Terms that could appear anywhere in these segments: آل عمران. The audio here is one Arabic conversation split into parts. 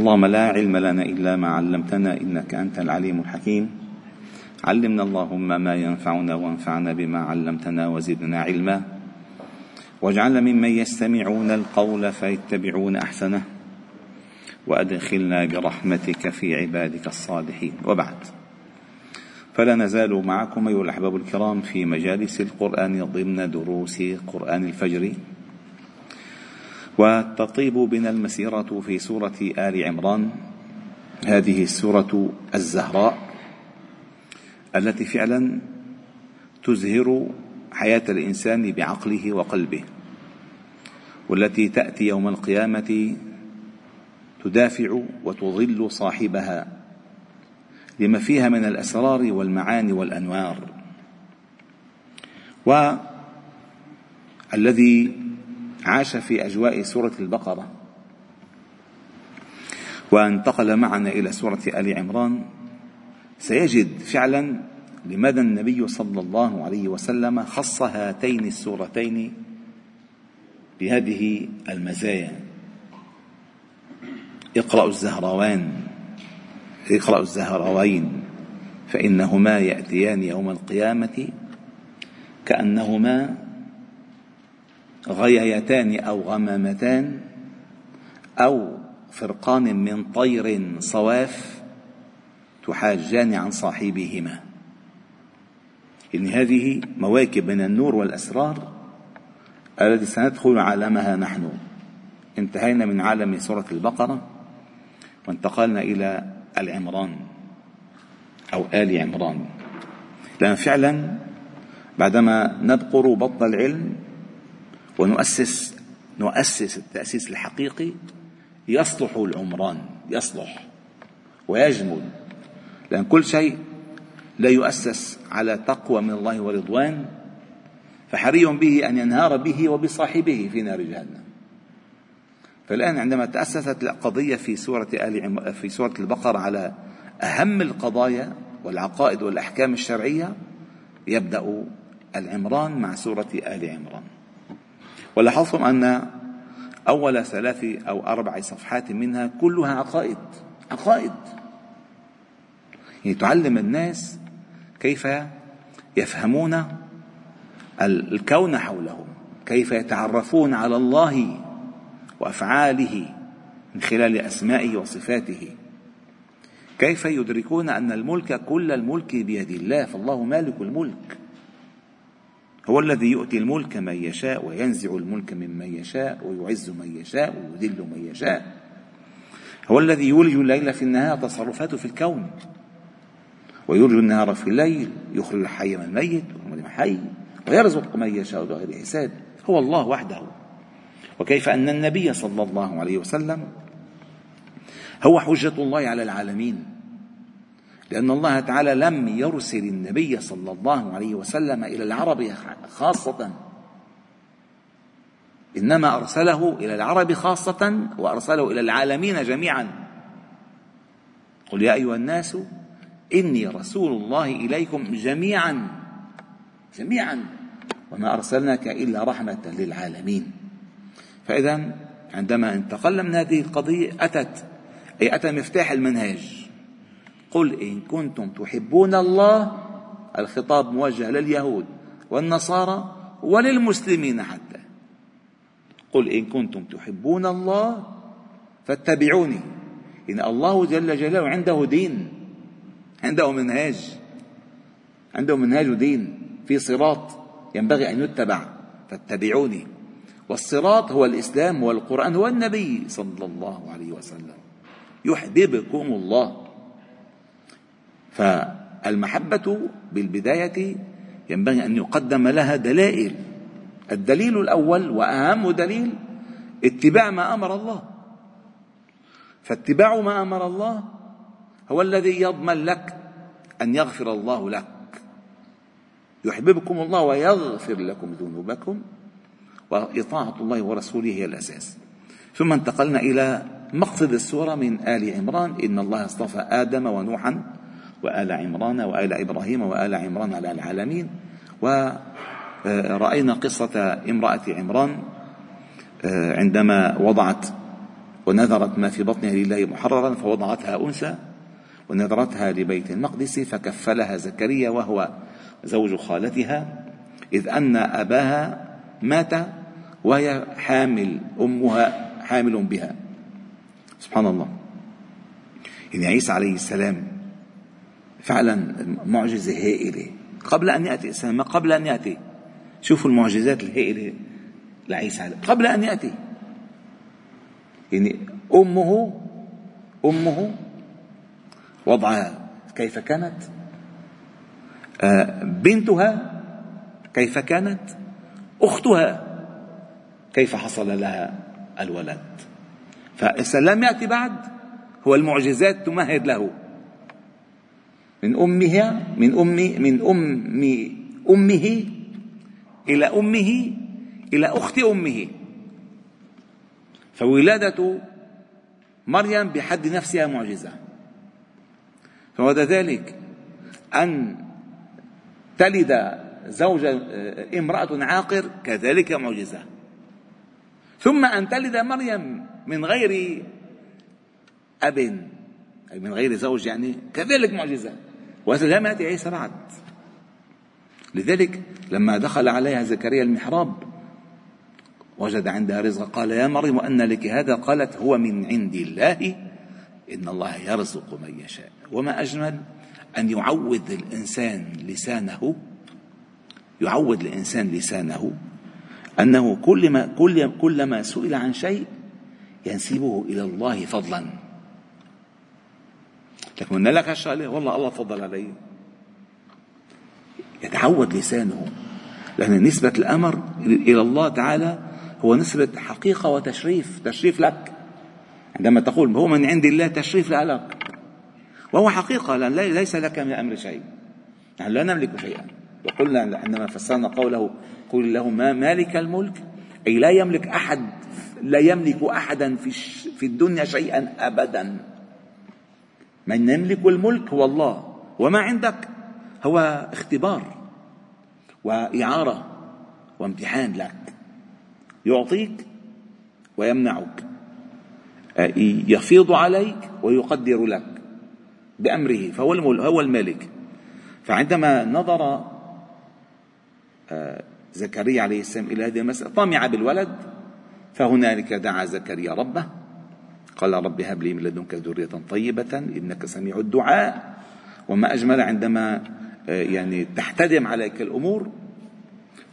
اللهم لا علم لنا إلا ما علمتنا إنك أنت العليم الحكيم. علمنا اللهم ما ينفعنا وانفعنا بما علمتنا وزدنا علما، واجعلنا ممن يستمعون القول فيتبعون أحسنه، وأدخلنا برحمتك في عبادك الصالحين. وبعد، فلا نزال معكم أيها الأحباب الكرام في مجالس القرآن ضمن دروس قرآن الفجر، وتطيب بنا المسيرة في سورة آل عمران، هذه السورة الزهراء التي فعلا تزهر حياة الإنسان بعقله وقلبه، والتي تأتي يوم القيامة تدافع وتظل صاحبها لما فيها من الأسرار والمعاني والأنوار. والذي عاش في أجواء سورة البقرة وانتقل معنا إلى سورة آل عمران سيجد فعلا لماذا النبي صلى الله عليه وسلم خص هاتين السورتين بهذه المزايا. اقرأوا الزهراوين فإنهما يأتيان يوم القيامة كأنهما غيايتان أو غمامتان أو فرقان من طير صواف تحاجان عن صاحبهما. إن هذه مواكب من النور والأسرار التي سندخل عالمها. نحن انتهينا من عالم سورة البقرة وانتقلنا إلى العمران أو آل عمران، لأن فعلا بعدما ندقر بطن العلم ونؤسس التأسيس الحقيقي يصلح العمران، يصلح ويجمل، لأن كل شيء لا يؤسس على تقوى من الله ورضوان فحري به أن ينهار به وبصاحبه في نار جهنم. فالآن عندما تأسست القضية في سورة البقرة على أهم القضايا والعقائد والأحكام الشرعية، يبدأ العمران مع سورة آل عمران. ولاحظتم أن أول 3 أو 4 صفحات منها كلها عقائد، يعني تعلم الناس كيف يفهمون الكون حولهم، كيف يتعرفون على الله وأفعاله من خلال أسمائه وصفاته، كيف يدركون أن الملك كل الملك بيد الله، فالله مالك الملك، هو الذي يؤتي الملك من يشاء وينزع الملك ممن يشاء ويعز من يشاء ويذل من يشاء، هو الذي يولج الليل في النهار، تصرفاته في الكون، ويولج النهار في الليل، يخرج الحي من الميت ويخرج الحي، ويرزق من يشاء بغير حساب، هو الله وحده. وكيف أن النبي صلى الله عليه وسلم هو حجة الله على العالمين، لأن الله تعالى لم يرسل النبي صلى الله عليه وسلم إلى العرب خاصة، إنما أرسله إلى العرب خاصة وأرسله إلى العالمين جميعا. قل يا أيها الناس إني رسول الله إليكم جميعا وما أرسلناك إلا رحمة للعالمين. فإذا عندما انتقل من هذه القضية أتى مفتاح المنهاج. قل إن كنتم تحبون الله، الخطاب موجه لليهود والنصارى وللمسلمين حتى، قل إن كنتم تحبون الله فاتبعوني، إن الله جل جلاله عنده دين، عنده منهاج ودين، في صراط ينبغي أن يتبع، فاتبعوني. والصراط هو الإسلام والقرآن والنبي صلى الله عليه وسلم، يحببكم الله. فالمحبة بالبداية ينبغي أن يقدم لها دلائل. الدليل الأول وأهم دليل اتباع ما أمر الله، فاتباع ما أمر الله هو الذي يضمن لك أن يغفر الله لك. يحببكم الله ويغفر لكم ذنوبكم، وإطاعة الله ورسوله هي الأساس. ثم انتقلنا إلى مقصد السورة من آل عمران، إن الله اصطفى آدم ونوحا وآل عمران وآل إبراهيم وآل عمران على العالمين. ورأينا قصة امرأة عمران عندما وضعت ونذرت ما في بطنها لله محررا فوضعتها أنثى ونذرتها لبيت المقدس فكفلها زكريا وهو زوج خالتها إذ أن أباها مات وهي حامل، أمها حامل بها. سبحان الله. إن عيسى عليه السلام فعلا معجزة هائلة قبل أن يأتي، ما قبل أن يأتي. شوفوا المعجزات الهائلة لعيسى قبل أن يأتي. يعني أمه وضعها كيف كانت، بنتها كيف كانت، أختها كيف حصل لها الولد. فالسلام يأتي بعد، هو المعجزات تمهد له من أمها من أمي من أم أمه إلى أمه إلى أخت أمه. فولادة مريم بحد نفسها معجزة، فبعد ذلك أن تلد زوجة امرأة عاقر كذلك معجزة، ثم أن تلد مريم من غير أب أي من غير زوج يعني كذلك معجزة، وسلام يأتي عيسى بعد. لذلك لما دخل عليها زكريا المحراب وجد عندها رزق قال يا مريم وأن لك هذا، قالت هو من عند الله إن الله يرزق من يشاء. وما أجمل أن يعود الإنسان لسانه، يعود الإنسان لسانه أنه كلما سئل عن شيء ينسبه إلى الله فضلا. لكن من لك الشغلة والله الله فضل علي، يتعود لسانه، لأن نسبة الأمر إلى الله تعالى هو نسبة حقيقة وتشريف، تشريف لك عندما تقول هو من عند الله، تشريف لك وهو حقيقة، لأن ليس لك من الأمر شيء، نحن لا نملك شيئا. وقلنا عندما فسرنا قوله قل له ما مالك الملك، أي لا يملك أحد، لا يملك أحدا في الدنيا شيئا أبدا. من يملك الملك هو الله، وما عندك هو اختبار وإعارة وامتحان لك، يعطيك ويمنعك، يفيض عليك ويقدر لك بأمره، فهو المالك. فعندما نظر زكريا عليه السلام إلى هذه المسألة طمع بالولد، فهنالك دعا زكريا ربه قال رب هب لي من لدنك ذرية طيبة إنك سميع الدعاء. وما أجمل عندما يعني تحتدم عليك الأمور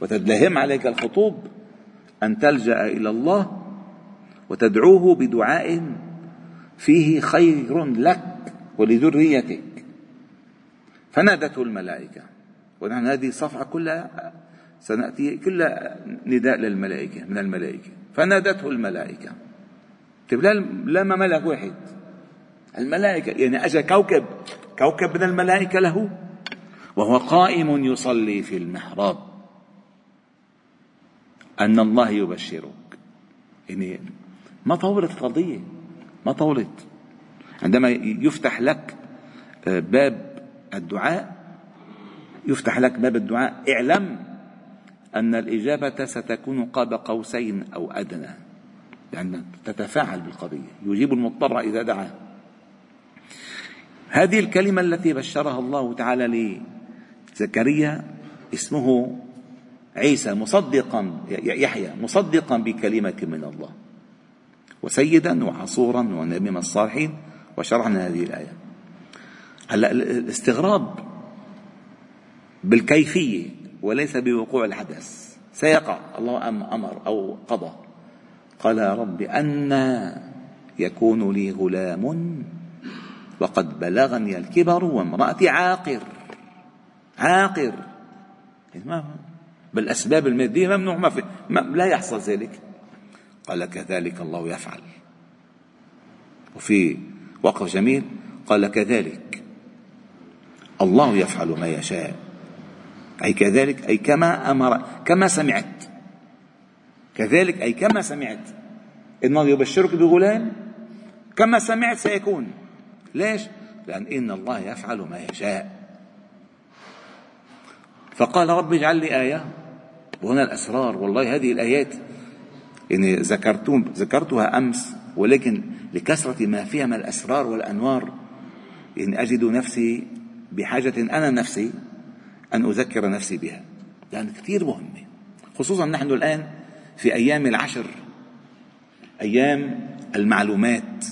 وتدلهم عليك الخطوب أن تلجأ إلى الله وتدعوه بدعاء فيه خير لك ولذريتك. فنادته الملائكة، ونحن هذه الصفحة كلها سنأتي كلها نداء للملائكة من الملائكة. فنادته الملائكة، طيب لا ما ملك واحد، الملائكة يعني أجا كوكب من الملائكة له وهو قائم يصلي في المحراب أن الله يبشرك. يعني ما طولت القضية، ما طولت. عندما يفتح لك باب الدعاء، يفتح لك باب الدعاء، اعلم أن الإجابة ستكون قاب قوسين أو أدنى، لأن تتفاعل بالقضية. يجيب المضطر إذا دعاه. هذه الكلمة التي بشرها الله تعالى زكريا اسمه عيسى، مصدقا يحيى، مصدقا بكلمة من الله وسيدا وحصورا ونبي من الصالحين. وشرحنا هذه الآية. هلا الاستغراب بالكيفية وليس بوقوع الحدث، سيقع، الله أمر أو قضى. قال يا رب أنى يكون لي غلام وقد بلغني الكبر وامرأتي عاقر. بالأسباب المادية ممنوع، ما في، لا يحصل ذلك. قال كذلك الله يفعل. وفي وقف جميل قال كذلك الله يفعل ما يشاء، أي كذلك، أي كما أمر، كما سمعت، كذلك أي كما سمعت إن الله يبشرك بغلام، كما سمعت سيكون. ليش؟ لأن إن الله يفعل ما يشاء. فقال رب اجعل لي آية. وهنا الأسرار، والله هذه الآيات إني ذكرتها أمس ولكن لكثرة ما فيها من الأسرار والأنوار إن أجد نفسي بحاجة أنا نفسي أن أذكر نفسي بها، لأن كثير مهمة، خصوصا نحن الآن في أيام العشر، أيام المعلومات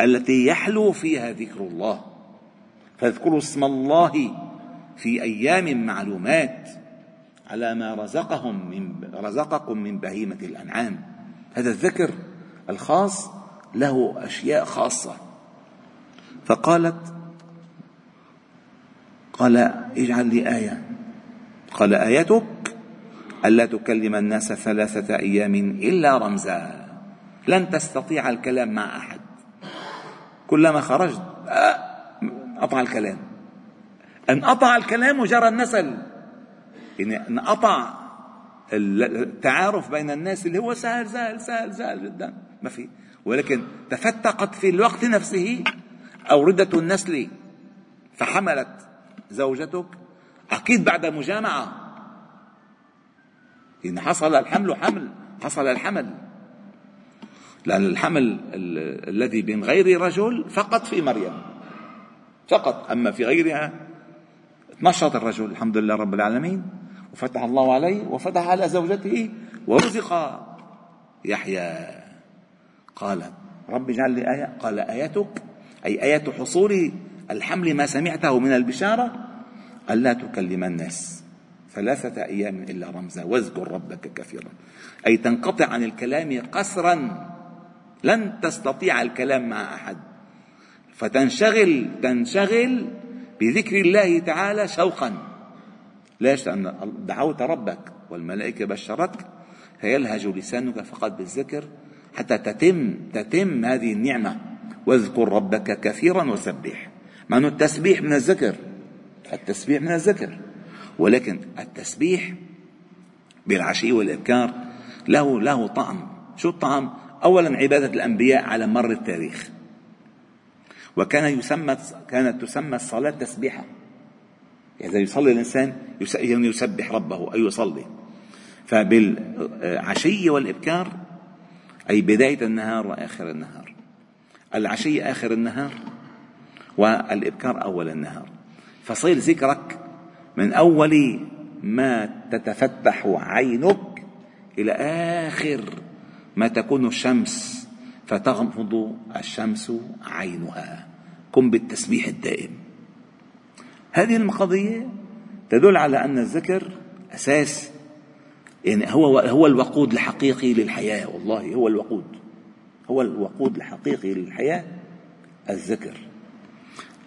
التي يحلو فيها ذكر الله. فاذكروا اسم الله في أيام معلومات على ما رزقكم من بهيمة الأنعام. هذا الذكر الخاص له أشياء خاصة. قال اجعل لي آية، قال آيتك ألا تكلم الناس 3 أيام إلا رمزا، لن تستطيع الكلام مع أحد، كلما خرجت أقطع الكلام، أن أقطع الكلام جرى النسل، أن أقطع التعارف بين الناس اللي هو سهل سهل سهل سهل جدا ما في، ولكن تفتقت في الوقت نفسه أوردة النسل، فحملت زوجتك أكيد بعد مجامعة، إن حصل الحمل حمل، حصل الحمل، لأن الحمل الذي من غير رجل فقط في مريم فقط، أما في غيرها نشط الرجل الحمد لله رب العالمين، وفتح الله عليه وفتح على زوجته ورزق يحيى. قالت رب اجعل لي آية، قال آيتك أي آية حصول الحمل ما سمعته من البشارة ألا تكلم الناس 3 أيام إلا رمزا واذكر ربك كثيرا، أي تنقطع عن الكلام قصرا، لن تستطيع الكلام مع أحد، فتنشغل بذكر الله تعالى شوقا. ليش؟ لأن دعوت ربك والملائكة بشرتك، فيلهج لسانك فقط بالذكر حتى تتم هذه النعمة. واذكر ربك كثيرا وسبح، مع أنه التسبيح من الذكر، التسبيح من الذكر، ولكن التسبيح بالعشي والإبكار له طعم. شو الطعم؟ أولا عبادة الأنبياء على مر التاريخ، كانت تسمى الصلاة تسبيحة، إذا يصلي الإنسان يسبح ربه أي يصلي. فبالعشي والإبكار أي بداية النهار وآخر النهار، العشي آخر النهار والإبكار أول النهار، فصير ذكرك من أول ما تتفتح عينك إلى آخر ما تكون الشمس فتغمض الشمس عينها، قم بالتسبيح الدائم. هذه المقضية تدل على أن الذكر أساس، يعني هو الوقود الحقيقي للحياة، والله هو الوقود الحقيقي للحياة الذكر.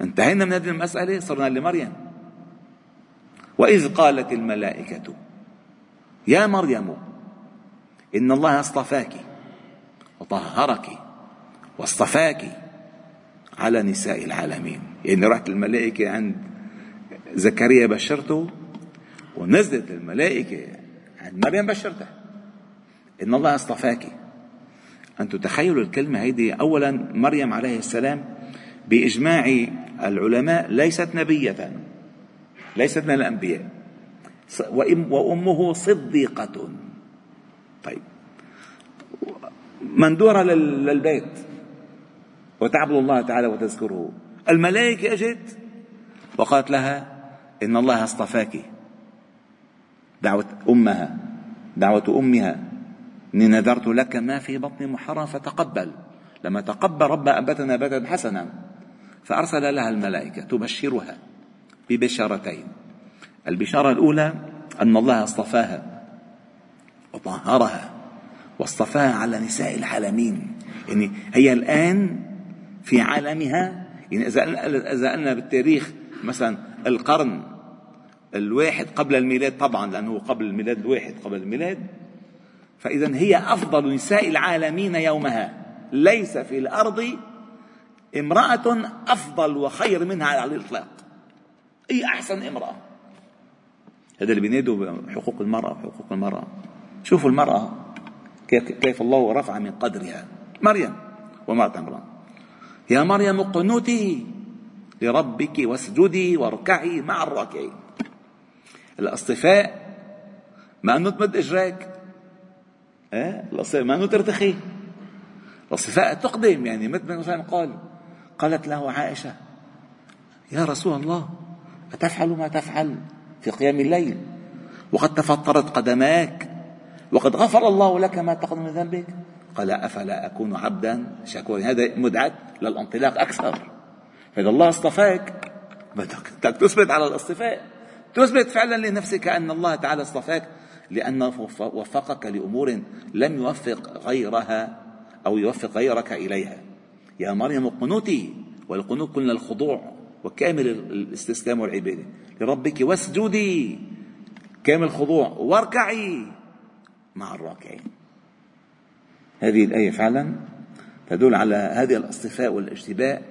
انتهينا من هذه المسألة، صرنا لمريم. وإذ قالت الملائكة يا مريم إن الله اصطفاك وطهرك واصطفاك على نساء العالمين، يعني رحت الملائكة عند زكريا بشرته، ونزلت الملائكة عند مريم بشرته، إن الله اصطفاك. أن تتخيلوا الكلمة هذه، أولا مريم عليه السلام بإجماع العلماء ليست نبية، ليست من الأنبياء، وأمه صديقة. طيب، مندورة للبيت وتعبد الله تعالى وتذكره، الملائكة أجت وقالت لها إن الله اصطفاك، دعوة أمها إني نذرت لك ما في بطني محرما فتقبل، لما تقبل رب أنبتنا نباتا حسنا، فأرسل لها الملائكة تبشرها ببشارتين، البشارة الأولى أن الله اصطفاها وطهرها واصطفاها على نساء العالمين، يعني هي الآن في عالمها، يعني إذا قلنا بالتاريخ مثلا القرن الواحد قبل الميلاد، طبعا لأنه قبل الميلاد الواحد قبل الميلاد، فإذن هي أفضل نساء العالمين يومها، ليس في الأرض امرأة أفضل وخير منها على الإطلاق، أي أحسن امرأة. هذا اللي بينادوا حقوق المرأة. شوفوا المرأة كيف الله رفع من قدرها. مريم وامرأة عمران، يا مريم اقنتي لربك واسجدي واركعي مع الراكعين. الاصطفاء ما أنه تمد إجراك، ما أنه ترتخي، الصفاء تقدم، يعني مثل مثلا قالت له عائشة: يا رسول الله أتفعل ما تفعل في قيام الليل وقد تفطرت قدماك وقد غفر الله لك ما تقدم من ذنبك؟ قال: أفلا أكون عبدا شكورا. هذا مدعاة للانطلاق أكثر، فإذا الله اصطفاك بدك تثبت على الاصطفاء، تثبت فعلا لنفسك أن الله تعالى اصطفاك، لأنه وفقك لأمور لم يوفق غيرها أو يوفق غيرك إليها. يا مريم اقنتي، والقنوت كن الخضوع وكامل الاستسلام والعبادة لربك واسجدي، كامل خضوع، واركعي مع الراكعين. هذه الآية فعلا تدل على هذه الاصطفاء والاجتباء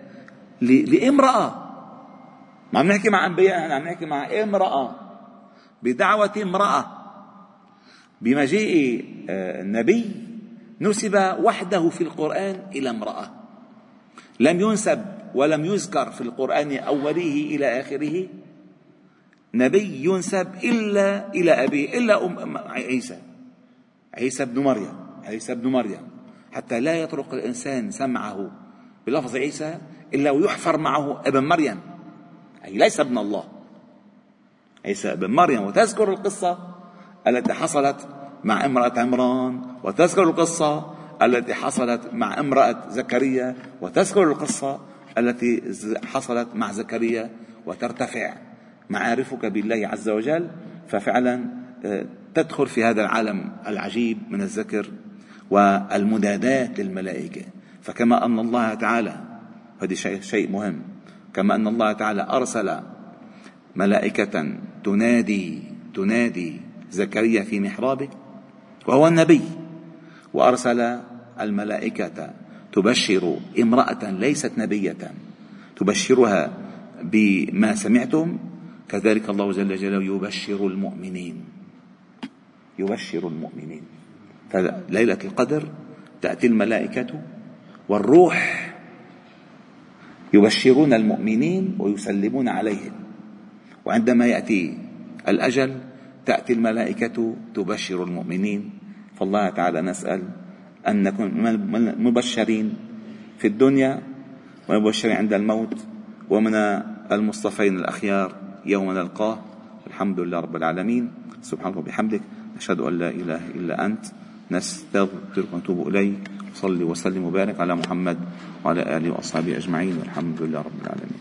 لامرأة. ما عم نحكي مع أنبياء، عم نحكي مع امرأة، بدعوة امرأة، بمجيء النبي نسب وحده في القرآن إلى امرأة، لم ينسب ولم يذكر في القرآن أوله إلى آخره نبي ينسب إلا إلى أبيه، إلا عيسى بن مريم، حتى لا يطرق الإنسان سمعه بلفظ عيسى إلا ويحفر معه ابن مريم، أي ليس ابن الله، عيسى ابن مريم. وتذكر القصة التي حصلت مع امرأة عمران، وتذكر القصة التي حصلت مع امرأة زكريا، وتذكر القصة التي حصلت مع زكريا، وترتفع معارفك بالله عز وجل. ففعلا تدخل في هذا العالم العجيب من الذكر والمنادات للملائكة. فكما أن الله تعالى، هذا شيء مهم، كما أن الله تعالى أرسل ملائكة تنادي زكريا في محرابه وهو النبي، وأرسل الملائكة تبشر امرأة ليست نبية تبشرها بما سمعتم، كذلك الله جل جلاله يبشر المؤمنين. فليلة القدر تأتي الملائكة والروح يبشرون المؤمنين ويسلمون عليهم، وعندما يأتي الأجل تأتي الملائكة تبشر المؤمنين. فالله تعالى نسأل أن نكون مبشرين في الدنيا ومبشرين عند الموت، ومن المصطفين الأخيار يوم نلقاه. الحمد لله رب العالمين، سبحانك وبحمدك، أشهد أن لا إله إلا أنت، نستغفرك ونتوب إليك. صلي وسلم وبارك على محمد وعلى آله وأصحابه أجمعين، والحمد لله رب العالمين.